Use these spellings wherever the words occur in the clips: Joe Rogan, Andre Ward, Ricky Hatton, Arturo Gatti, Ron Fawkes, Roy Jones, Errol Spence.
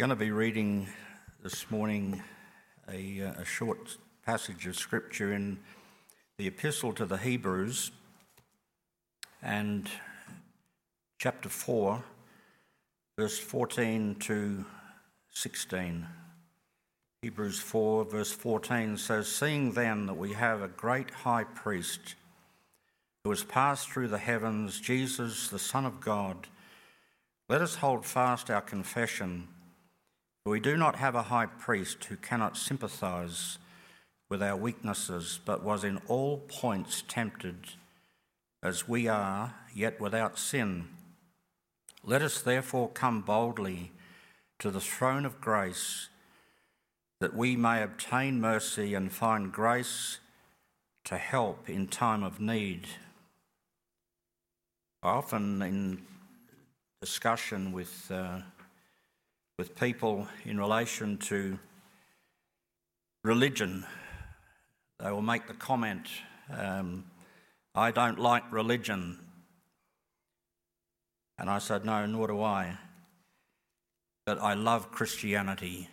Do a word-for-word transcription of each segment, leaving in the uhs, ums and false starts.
going to be reading this morning a, a short passage of Scripture in the Epistle to the Hebrews and chapter four, verse fourteen to sixteen. Hebrews four, verse fourteen says, "Seeing then that we have a great high priest who has passed through the heavens, Jesus, the Son of God, let us hold fast our confession, for we do not have a high priest who cannot sympathise with our weaknesses, but was in all points tempted as we are, yet without sin. Let us therefore come boldly to the throne of grace, that we may obtain mercy and find grace to help in time of need." Often in discussion with uh, with people in relation to religion, they will make the comment, um, "I don't like religion." And I said, "No, nor do I. But I love Christianity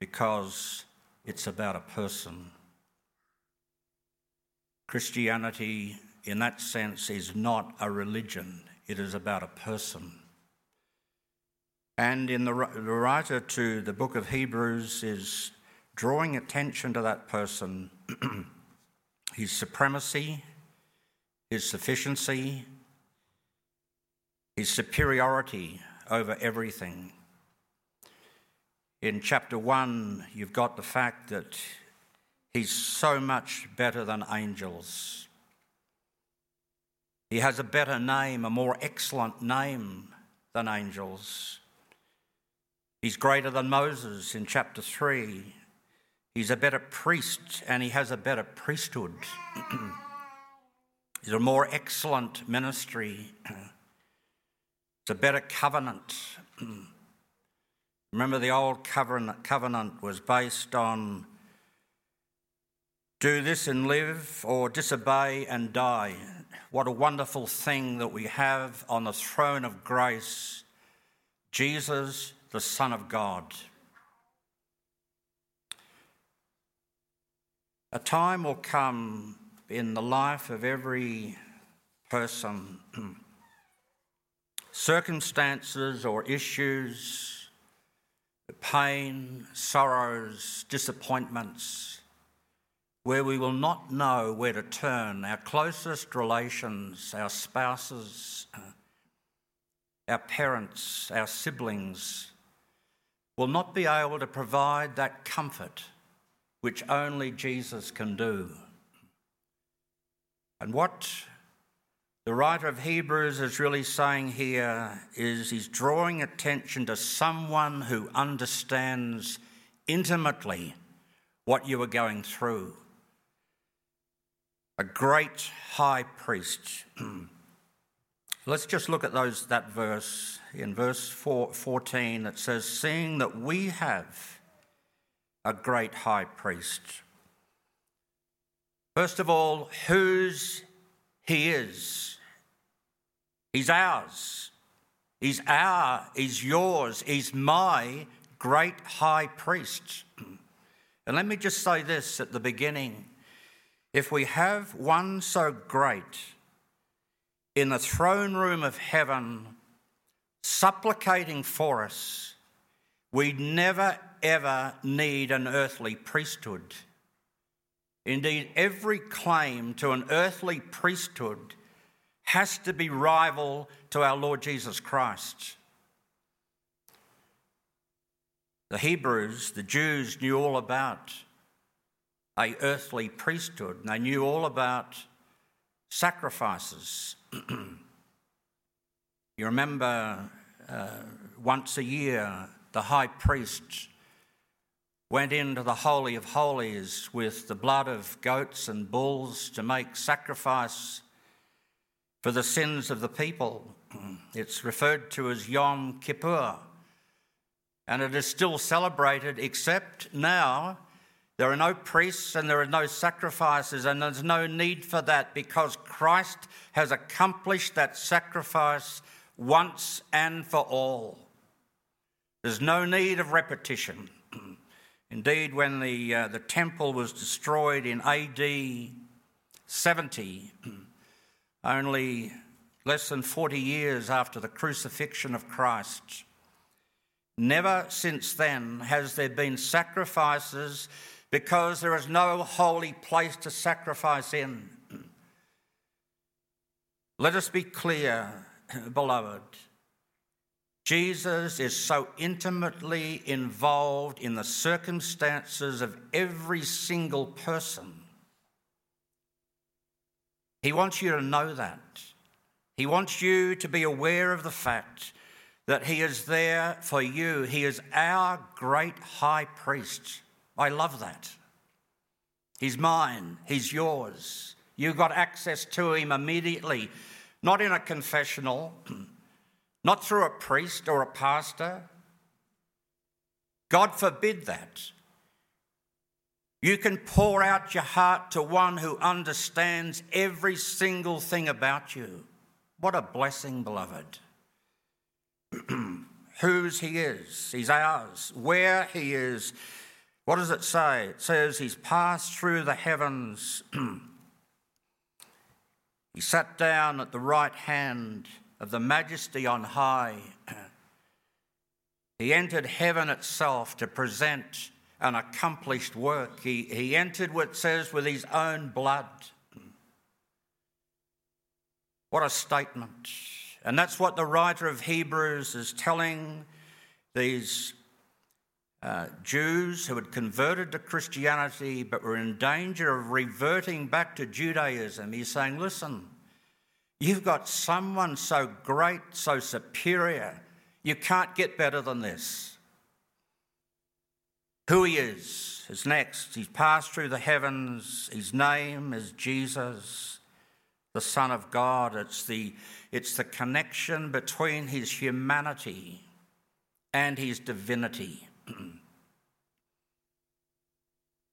because it's about a person." Christianity, in that sense, is not a religion. It is about a person. And in the, the writer to the book of Hebrews is drawing attention to that person, his supremacy, his sufficiency, his superiority over everything. In chapter one, you've got the fact that he's so much better than angels. He has a better name, a more excellent name than angels. He's greater than Moses in chapter three. He's a better priest and he has a better priesthood. He's a more excellent ministry. It's a better covenant. Remember, the old covenant, covenant was based on do this and live, or disobey and die. What a wonderful thing that we have on the throne of grace, Jesus, the Son of God. A time will come in the life of every person, circumstances or issues, pain, sorrows, disappointments, where we will not know where to turn, our closest relations, our spouses, our parents, our siblings, will not be able to provide that comfort which only Jesus can do. And what the writer of Hebrews is really saying here is he's drawing attention to someone who understands intimately what you are going through. A great high priest. Let's just look at those that verse. In verse four, fourteen, it says, "Seeing that we have a great high priest." First of all, whose he is. He's ours. He's our, he's yours, he's my great high priest. And let me just say this at the beginning. If we have one so great in the throne room of heaven, supplicating for us, we never, ever need an earthly priesthood. Indeed, every claim to an earthly priesthood has to be rival to our Lord Jesus Christ. The Hebrews, the Jews, knew all about a earthly priesthood, and they knew all about sacrifices. You remember uh, once a year the high priest went into the Holy of Holies with the blood of goats and bulls to make sacrifice for the sins of the people. It's referred to as Yom Kippur, and it is still celebrated, except now there are no priests and there are no sacrifices, and there's no need for that because Christ has accomplished that sacrifice once and for all. There's no need of repetition. Indeed, when the, uh, the temple was destroyed in A D seventy, only less than forty years after the crucifixion of Christ, never since then has there been sacrifices, because there is no holy place to sacrifice in. Let us be clear, beloved. Jesus is so intimately involved in the circumstances of every single person. He wants you to know that. He wants you to be aware of the fact that he is there for you. He is our great high priest. I love that. He's mine. He's yours. You got access to him immediately, not in a confessional, not through a priest or a pastor. God forbid that. You can pour out your heart to one who understands every single thing about you. What a blessing, beloved. Whose he is, he's ours. Where he is, what does it say? It says he's passed through the heavens. He sat down at the right hand of the Majesty on high. He entered heaven itself to present an accomplished work. He, he entered, what it says, with his own blood. What a statement. And that's what the writer of Hebrews is telling these uh, Jews who had converted to Christianity but were in danger of reverting back to Judaism. He's saying, listen, you've got someone so great, so superior, you can't get better than this. Who he is is next. He's passed through the heavens. His name is Jesus, the Son of God. It's the, it's the connection between his humanity and his divinity.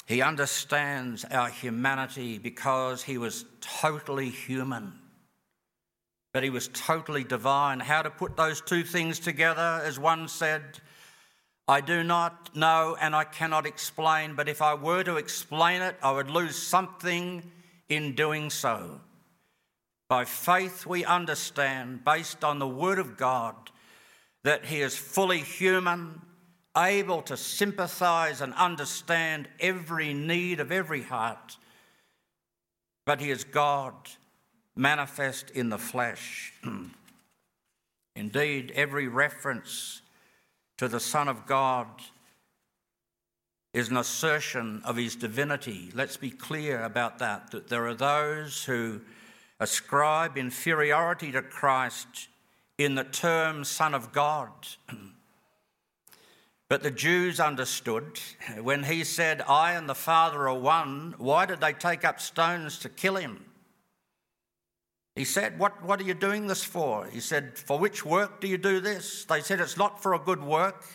He understands our humanity because he was totally human, but he was totally divine. How to put those two things together, as one said, I do not know and I cannot explain, but if I were to explain it, I would lose something in doing so. By faith we understand, based on the word of God, that he is fully human, able to sympathise and understand every need of every heart, but he is God manifest in the flesh. Indeed, every reference to the Son of God is an assertion of his divinity. Let's be clear about that, that there are those who ascribe inferiority to Christ in the term Son of God. But the Jews understood. When he said, I and the Father are one, why did they take up stones to kill him? He said, what, what are you doing this for? He said, for which work do you do this? They said, it's not for a good work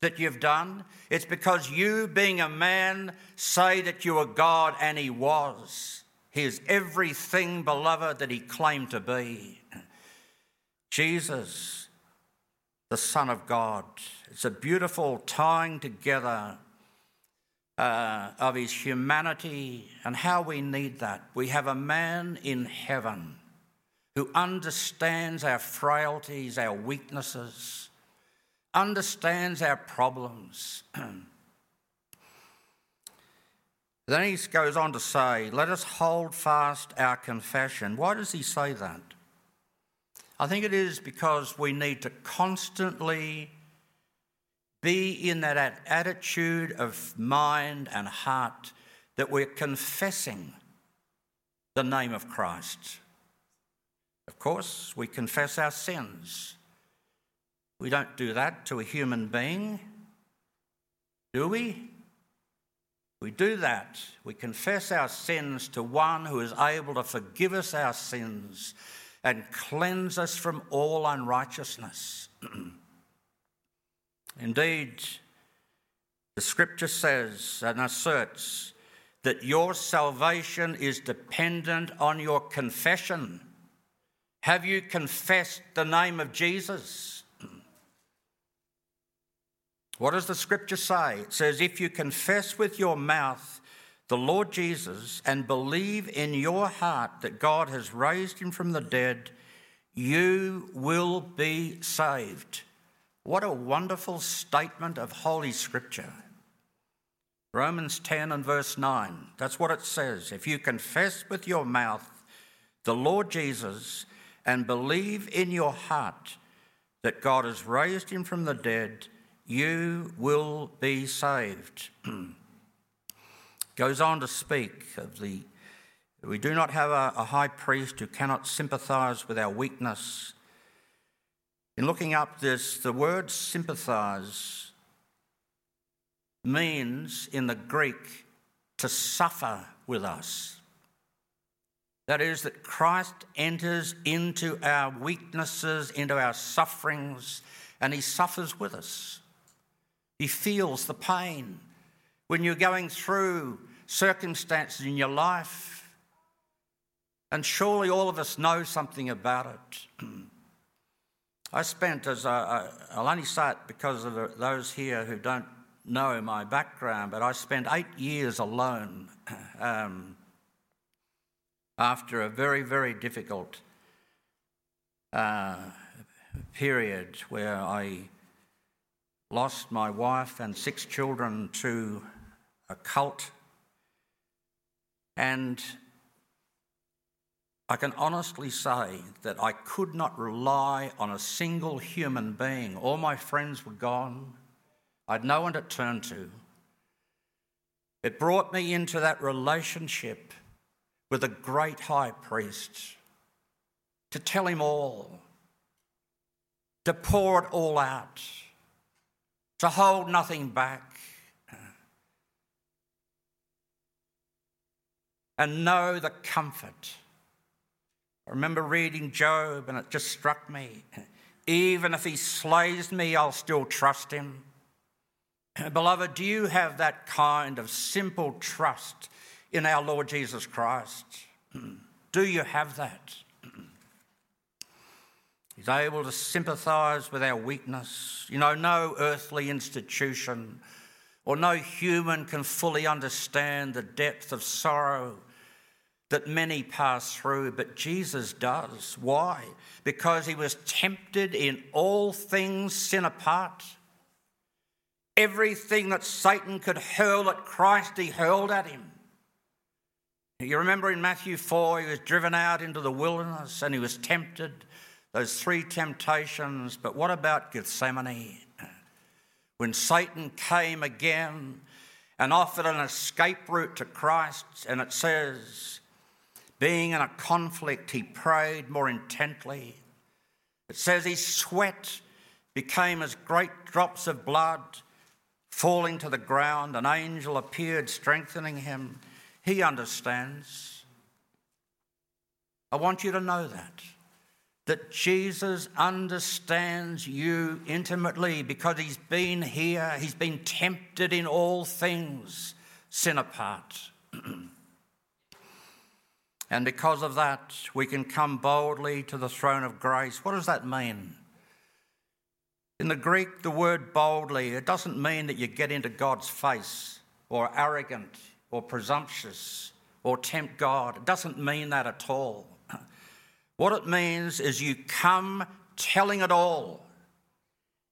that you've done. It's because you, being a man, say that you are God, and he was. He is everything, beloved, that he claimed to be. Jesus, the Son of God. It's a beautiful tying together uh, of his humanity and how we need that. We have a man in heaven who understands our frailties, our weaknesses, understands our problems. Then he goes on to say, let us hold fast our confession. Why does he say that? I think it is because we need to constantly be in that attitude of mind and heart that we're confessing the name of Christ. Of course, we confess our sins. We don't do that to a human being, do we? We do that. We confess our sins to one who is able to forgive us our sins and cleanse us from all unrighteousness. Indeed, the scripture says and asserts that your salvation is dependent on your confession. Have you confessed the name of Jesus? What does the scripture say? It says, if you confess with your mouth the Lord Jesus and believe in your heart that God has raised him from the dead, you will be saved. What a wonderful statement of Holy Scripture. Romans ten and verse nine, that's what it says. If you confess with your mouth the Lord Jesus and believe in your heart that God has raised him from the dead, you will be saved. Goes on to speak of the, we do not have a, a high priest who cannot sympathise with our weakness. In looking up this, the word sympathise means in the Greek to suffer with us. That is, that Christ enters into our weaknesses, into our sufferings, and he suffers with us. He feels the pain. When you're going through circumstances in your life, and surely all of us know something about it. I spent, as I, I'll only say it because of those here who don't know my background, but I spent eight years alone um, after a very, very difficult uh, period where I lost my wife and six children to a cult. And I can honestly say that I could not rely on a single human being. All my friends were gone. I'd no one to turn to. It brought me into that relationship with a great high priest to tell him all, to pour it all out, to hold nothing back, and know the comfort. I remember reading Job and it just struck me. Even if he slays me, I'll still trust him. Beloved, do you have that kind of simple trust in our Lord Jesus Christ? Do you have that? He's able to sympathise with our weakness. You know, no earthly institution or no human can fully understand the depth of sorrow that many pass through, but Jesus does. Why? Because he was tempted in all things, sin apart. Everything that Satan could hurl at Christ, he hurled at him. You remember in Matthew four, he was driven out into the wilderness and he was tempted, those three temptations. But what about Gethsemane? When Satan came again and offered an escape route to Christ, and it says, being in a conflict, he prayed more intently. It says his sweat became as great drops of blood falling to the ground. An angel appeared, strengthening him. He understands. I want you to know that, that Jesus understands you intimately because he's been here. He's been tempted in all things, sin apart. And because of that, we can come boldly to the throne of grace. What does that mean? In the Greek, the word boldly, it doesn't mean that you get into God's face or arrogant or presumptuous or tempt God. It doesn't mean that at all. What it means is you come telling it all.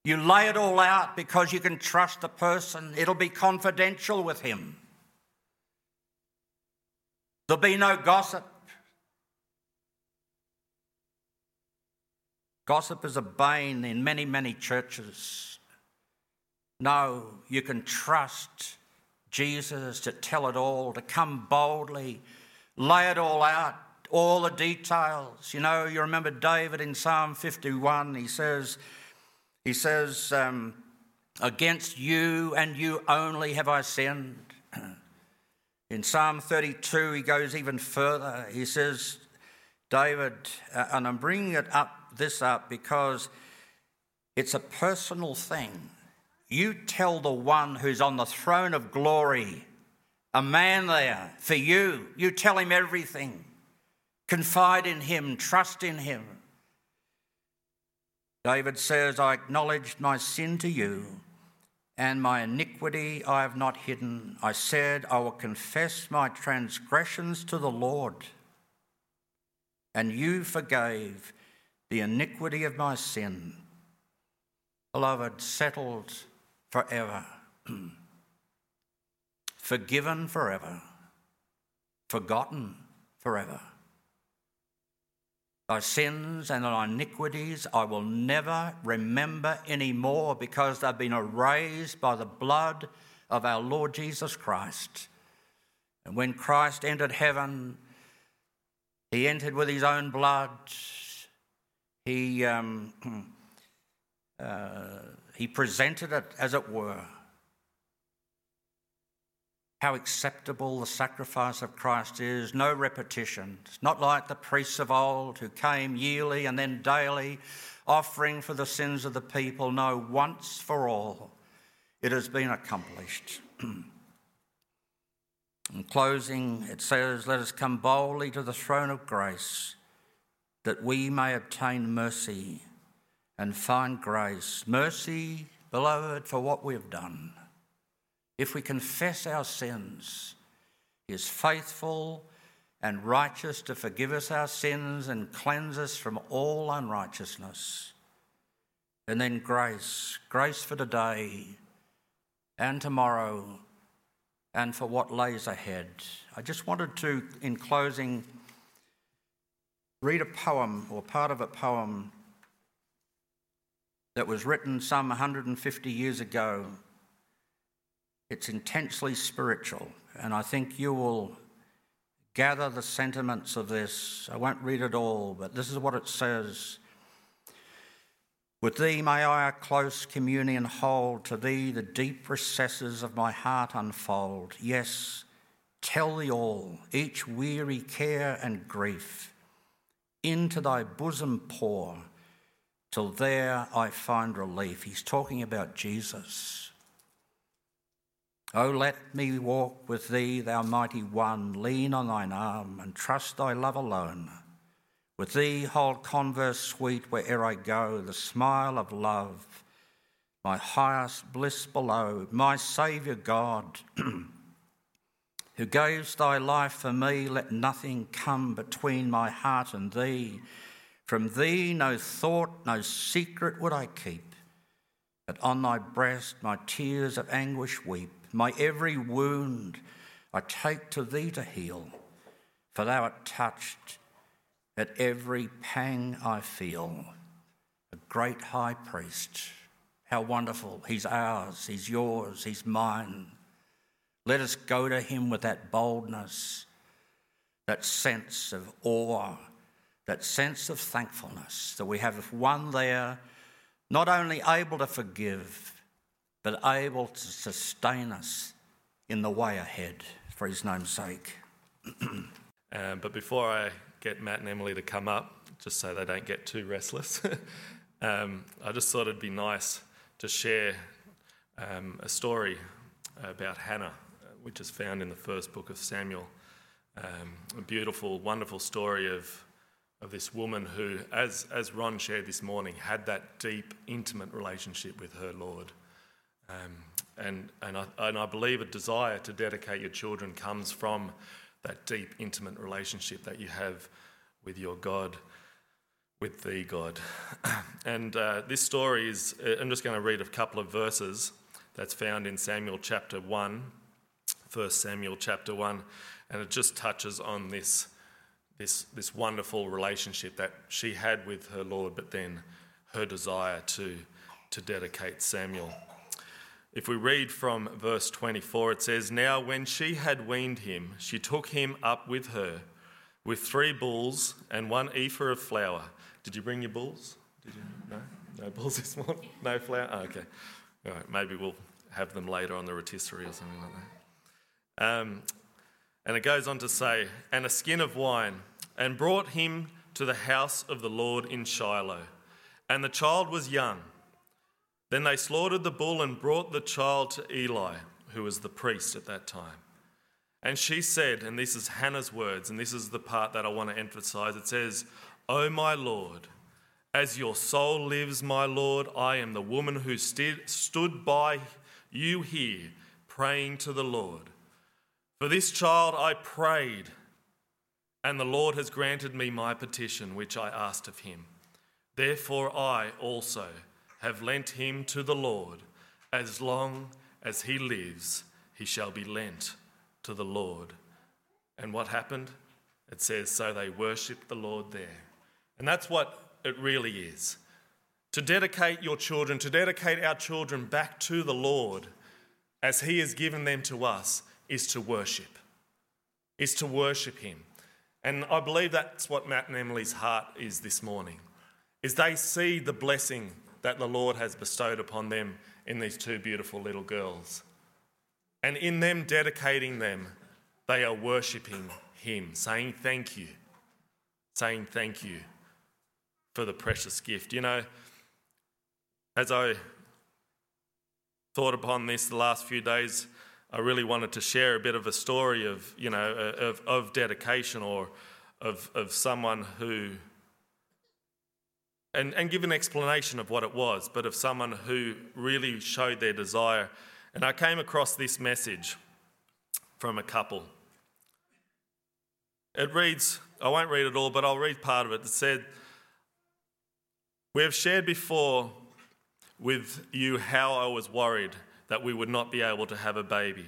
You lay it all out because you can trust the person. It'll be confidential with him. There'll be no gossip. Gossip is a bane in many, many churches. No, you can trust Jesus to tell it all, to come boldly, lay it all out, all the details. You know, you remember David in Psalm fifty-one, he says, he says, um, against you and you only have I sinned. In Psalm thirty-two, he goes even further. He says, David, uh, and I'm bringing it up, this up because it's a personal thing. You tell the one who's on the throne of glory, a man there for you. You tell him everything. Confide in him. Trust in him. David says, I acknowledged my sin to you and my iniquity I have not hidden. I said, I will confess my transgressions to the Lord, and you forgave the iniquity of my sin. Beloved, settled forever, forgiven forever, forgotten forever. Thy sins and thy iniquities I will never remember anymore, because they've been erased by the blood of our Lord Jesus Christ. And when Christ entered heaven, he entered with his own blood. He um, uh, he presented it, as it were. How acceptable the sacrifice of Christ is. No repetition. It's not like the priests of old who came yearly and then daily, offering for the sins of the people. No, once for all, it has been accomplished. In closing, it says, let us come boldly to the throne of grace, that we may obtain mercy and find grace. Mercy, beloved, for what we have done. If we confess our sins, he is faithful and righteous to forgive us our sins and cleanse us from all unrighteousness. And then grace, grace for today and tomorrow and for what lays ahead. I just wanted to, in closing, read a poem, or part of a poem, that was written some one hundred fifty years ago. It's intensely spiritual, and I think you will gather the sentiments of this. I won't read it all, but this is what it says. With thee may I a close communion hold, to thee the deep recesses of my heart unfold. Yes, tell thee all, each weary care and grief, into thy bosom pour, till there I find relief. He's talking about Jesus. O let me walk with thee, thou mighty one, lean on thine arm and trust thy love alone. With thee hold converse sweet where'er I go, the smile of love, my highest bliss below, my Saviour God, who gavest thy life for me, let nothing come between my heart and thee. From thee no thought, no secret would I keep, but on thy breast my tears of anguish weep. My every wound I take to thee to heal, for thou art touched at every pang I feel. A great high priest, how wonderful. He's ours, he's yours, he's mine. Let us go to him with that boldness, that sense of awe, that sense of thankfulness, that we have one there not only able to forgive, but able to sustain us in the way ahead, for his name's sake. um, but before I get Matt and Emily to come up, just so they don't get too restless, um, I just thought it'd be nice to share um, a story about Hannah, which is found in the first book of Samuel. Um, a beautiful, wonderful story of of this woman who, as, as Ron shared this morning, had that deep, intimate relationship with her Lord. Um, and and I, and I believe a desire to dedicate your children comes from that deep, intimate relationship that you have with your God, with the God. And uh, this story is, I'm just going to read a couple of verses that's found in Samuel chapter one, First Samuel chapter one, and it just touches on this, this, this wonderful relationship that she had with her Lord, but then her desire to, to dedicate Samuel. If we read from verse twenty-four, it says, Now when she had weaned him, she took him up with her, with three bulls and one ephah of flour. Did you bring your bulls? Did you? No? No bulls this morning? No flour? Oh, okay. All right, maybe we'll have them later on the rotisserie or something like that. Um, and it goes on to say, And a skin of wine, and brought him to the house of the Lord in Shiloh. And the child was young. Then they slaughtered the bull and brought the child to Eli, who was the priest at that time. And she said, and this is Hannah's words, and this is the part that I want to emphasize. It says, O my Lord, as your soul lives, my Lord, I am the woman who stood by you here praying to the Lord. For this child I prayed, and the Lord has granted me my petition, which I asked of him. Therefore I also have lent him to the Lord. As long as he lives, he shall be lent to the Lord." And what happened? It says, so they worshiped the Lord there. And that's what it really is. To dedicate your children, to dedicate our children back to the Lord as he has given them to us, is to worship, is to worship him. And I believe that's what Matt and Emily's heart is this morning, is they see the blessing that the Lord has bestowed upon them in these two beautiful little girls. And in them dedicating them, they are worshipping him, saying thank you, saying thank you for the precious gift. You know, as I thought upon this the last few days, I really wanted to share a bit of a story of, you know, of, of dedication or of, of someone who... And, and give an explanation of what it was, but of someone who really showed their desire. And I came across this message from a couple. It reads, I won't read it all, but I'll read part of it. It said, "We have shared before with you how I was worried that we would not be able to have a baby.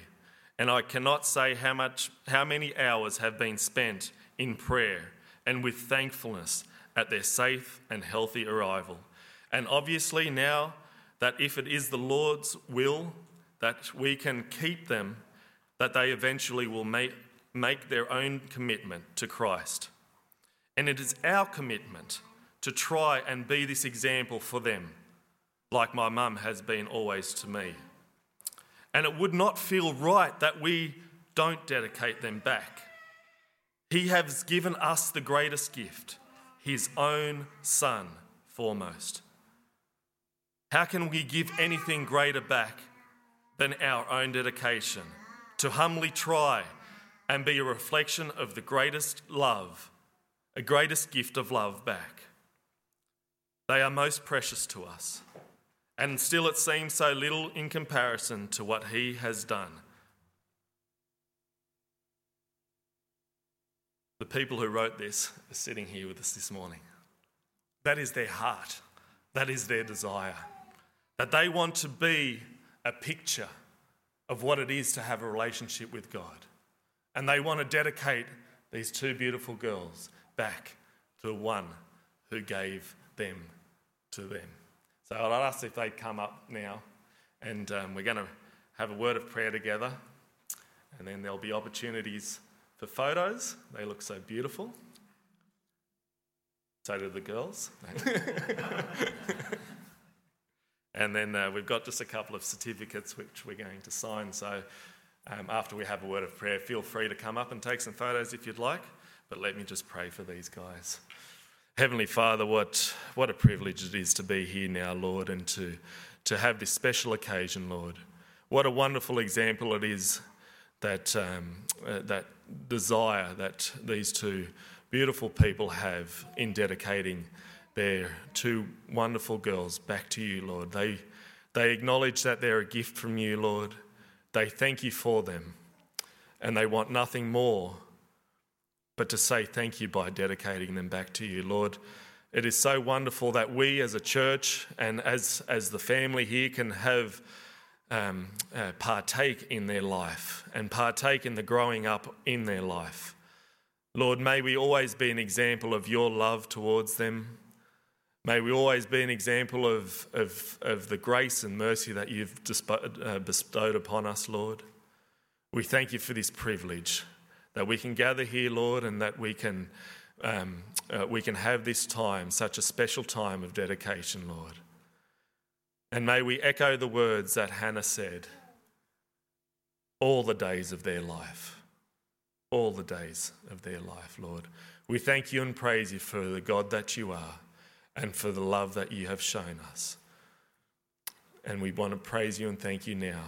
And I cannot say how much, how many hours have been spent in prayer and with thankfulness at their safe and healthy arrival. And obviously now that if it is the Lord's will that we can keep them, that they eventually will make, make their own commitment to Christ. And it is our commitment to try and be this example for them, like my mum has been always to me. And it would not feel right that we don't dedicate them back. He has given us the greatest gift, his own son foremost. How can we give anything greater back than our own dedication to humbly try and be a reflection of the greatest love, a greatest gift of love back? They are most precious to us, and still it seems so little in comparison to what he has done." The people who wrote this are sitting here with us this morning. That is their heart. That is their desire. That they want to be a picture of what it is to have a relationship with God. And they want to dedicate these two beautiful girls back to the one who gave them to them. So I'll ask if they'd come up now, and um, we're going to have a word of prayer together, and then there'll be opportunities for photos. They look so beautiful. So do the girls. And then uh, we've got just a couple of certificates which we're going to sign. So um, after we have a word of prayer, feel free to come up and take some photos if you'd like. But let me just pray for these guys. Heavenly Father, what what a privilege it is to be here now, Lord, and to to have this special occasion, Lord. What a wonderful example it is, that um, uh, that desire that these two beautiful people have in dedicating their two wonderful girls back to you, Lord. They they acknowledge that they're a gift from you, Lord. They thank you for them, and they want nothing more but to say thank you by dedicating them back to you, Lord. It is so wonderful that we as a church and as, as the family here can have um, uh, partake in their life and partake in the growing up in their life. Lord, may we always be an example of your love towards them. May we always be an example of, of, of the grace and mercy that you've bestowed upon us, Lord. We thank you for this privilege that we can gather here, Lord, and that we can um, uh, we can have this time, such a special time of dedication, Lord. And may we echo the words that Hannah said, all the days of their life, all the days of their life, Lord. We thank you and praise you for the God that you are and for the love that you have shown us. And we want to praise you and thank you now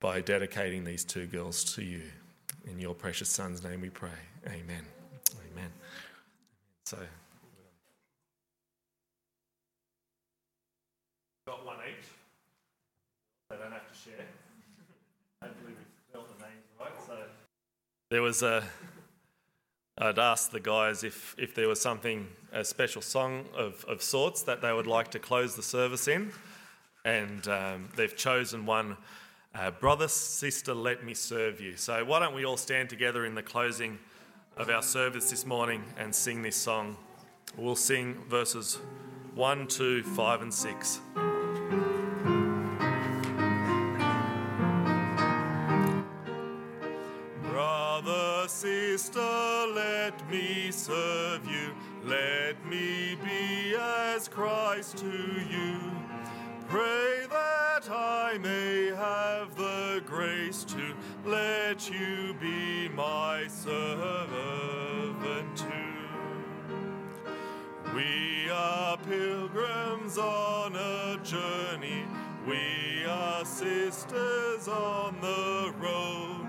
by dedicating these two girls to you. In your precious son's name we pray. Amen. Amen. So, got one each. They don't have to share. Hopefully we spelled the names right. So there was a... I'd ask the guys if, if there was something, a special song of, of sorts that they would like to close the service in. And um, they've chosen one, uh, Brother, Sister, Let Me Serve You. So why don't we all stand together in the closing of our service this morning and sing this song. We'll sing verses one, two, five and six. Brother, sister, let me serve you. Let me be as Christ to you. Pray that I may have the grace to let you be my servant too. We are pilgrims on a journey. We are sisters on the road.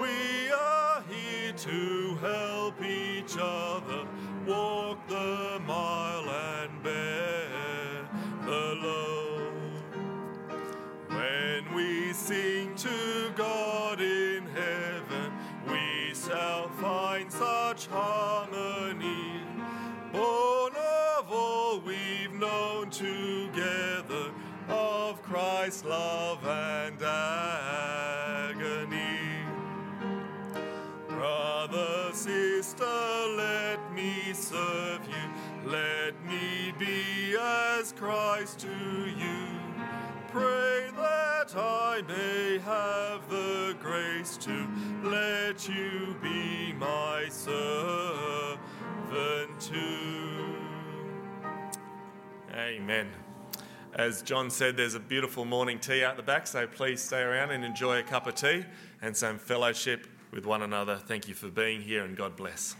We are here to help each other walk the mile and bear the load. When we sing to God in heaven, we shall find such harmony. Born of all we've known together, of Christ's love and agony. Brother, sister, let me serve you. Let me be as Christ to you. Pray that I may have the grace to let you be my servant too. Amen. As John said, there's a beautiful morning tea out the back, so please stay around and enjoy a cup of tea and some fellowship with one another. Thank you for being here, and God bless.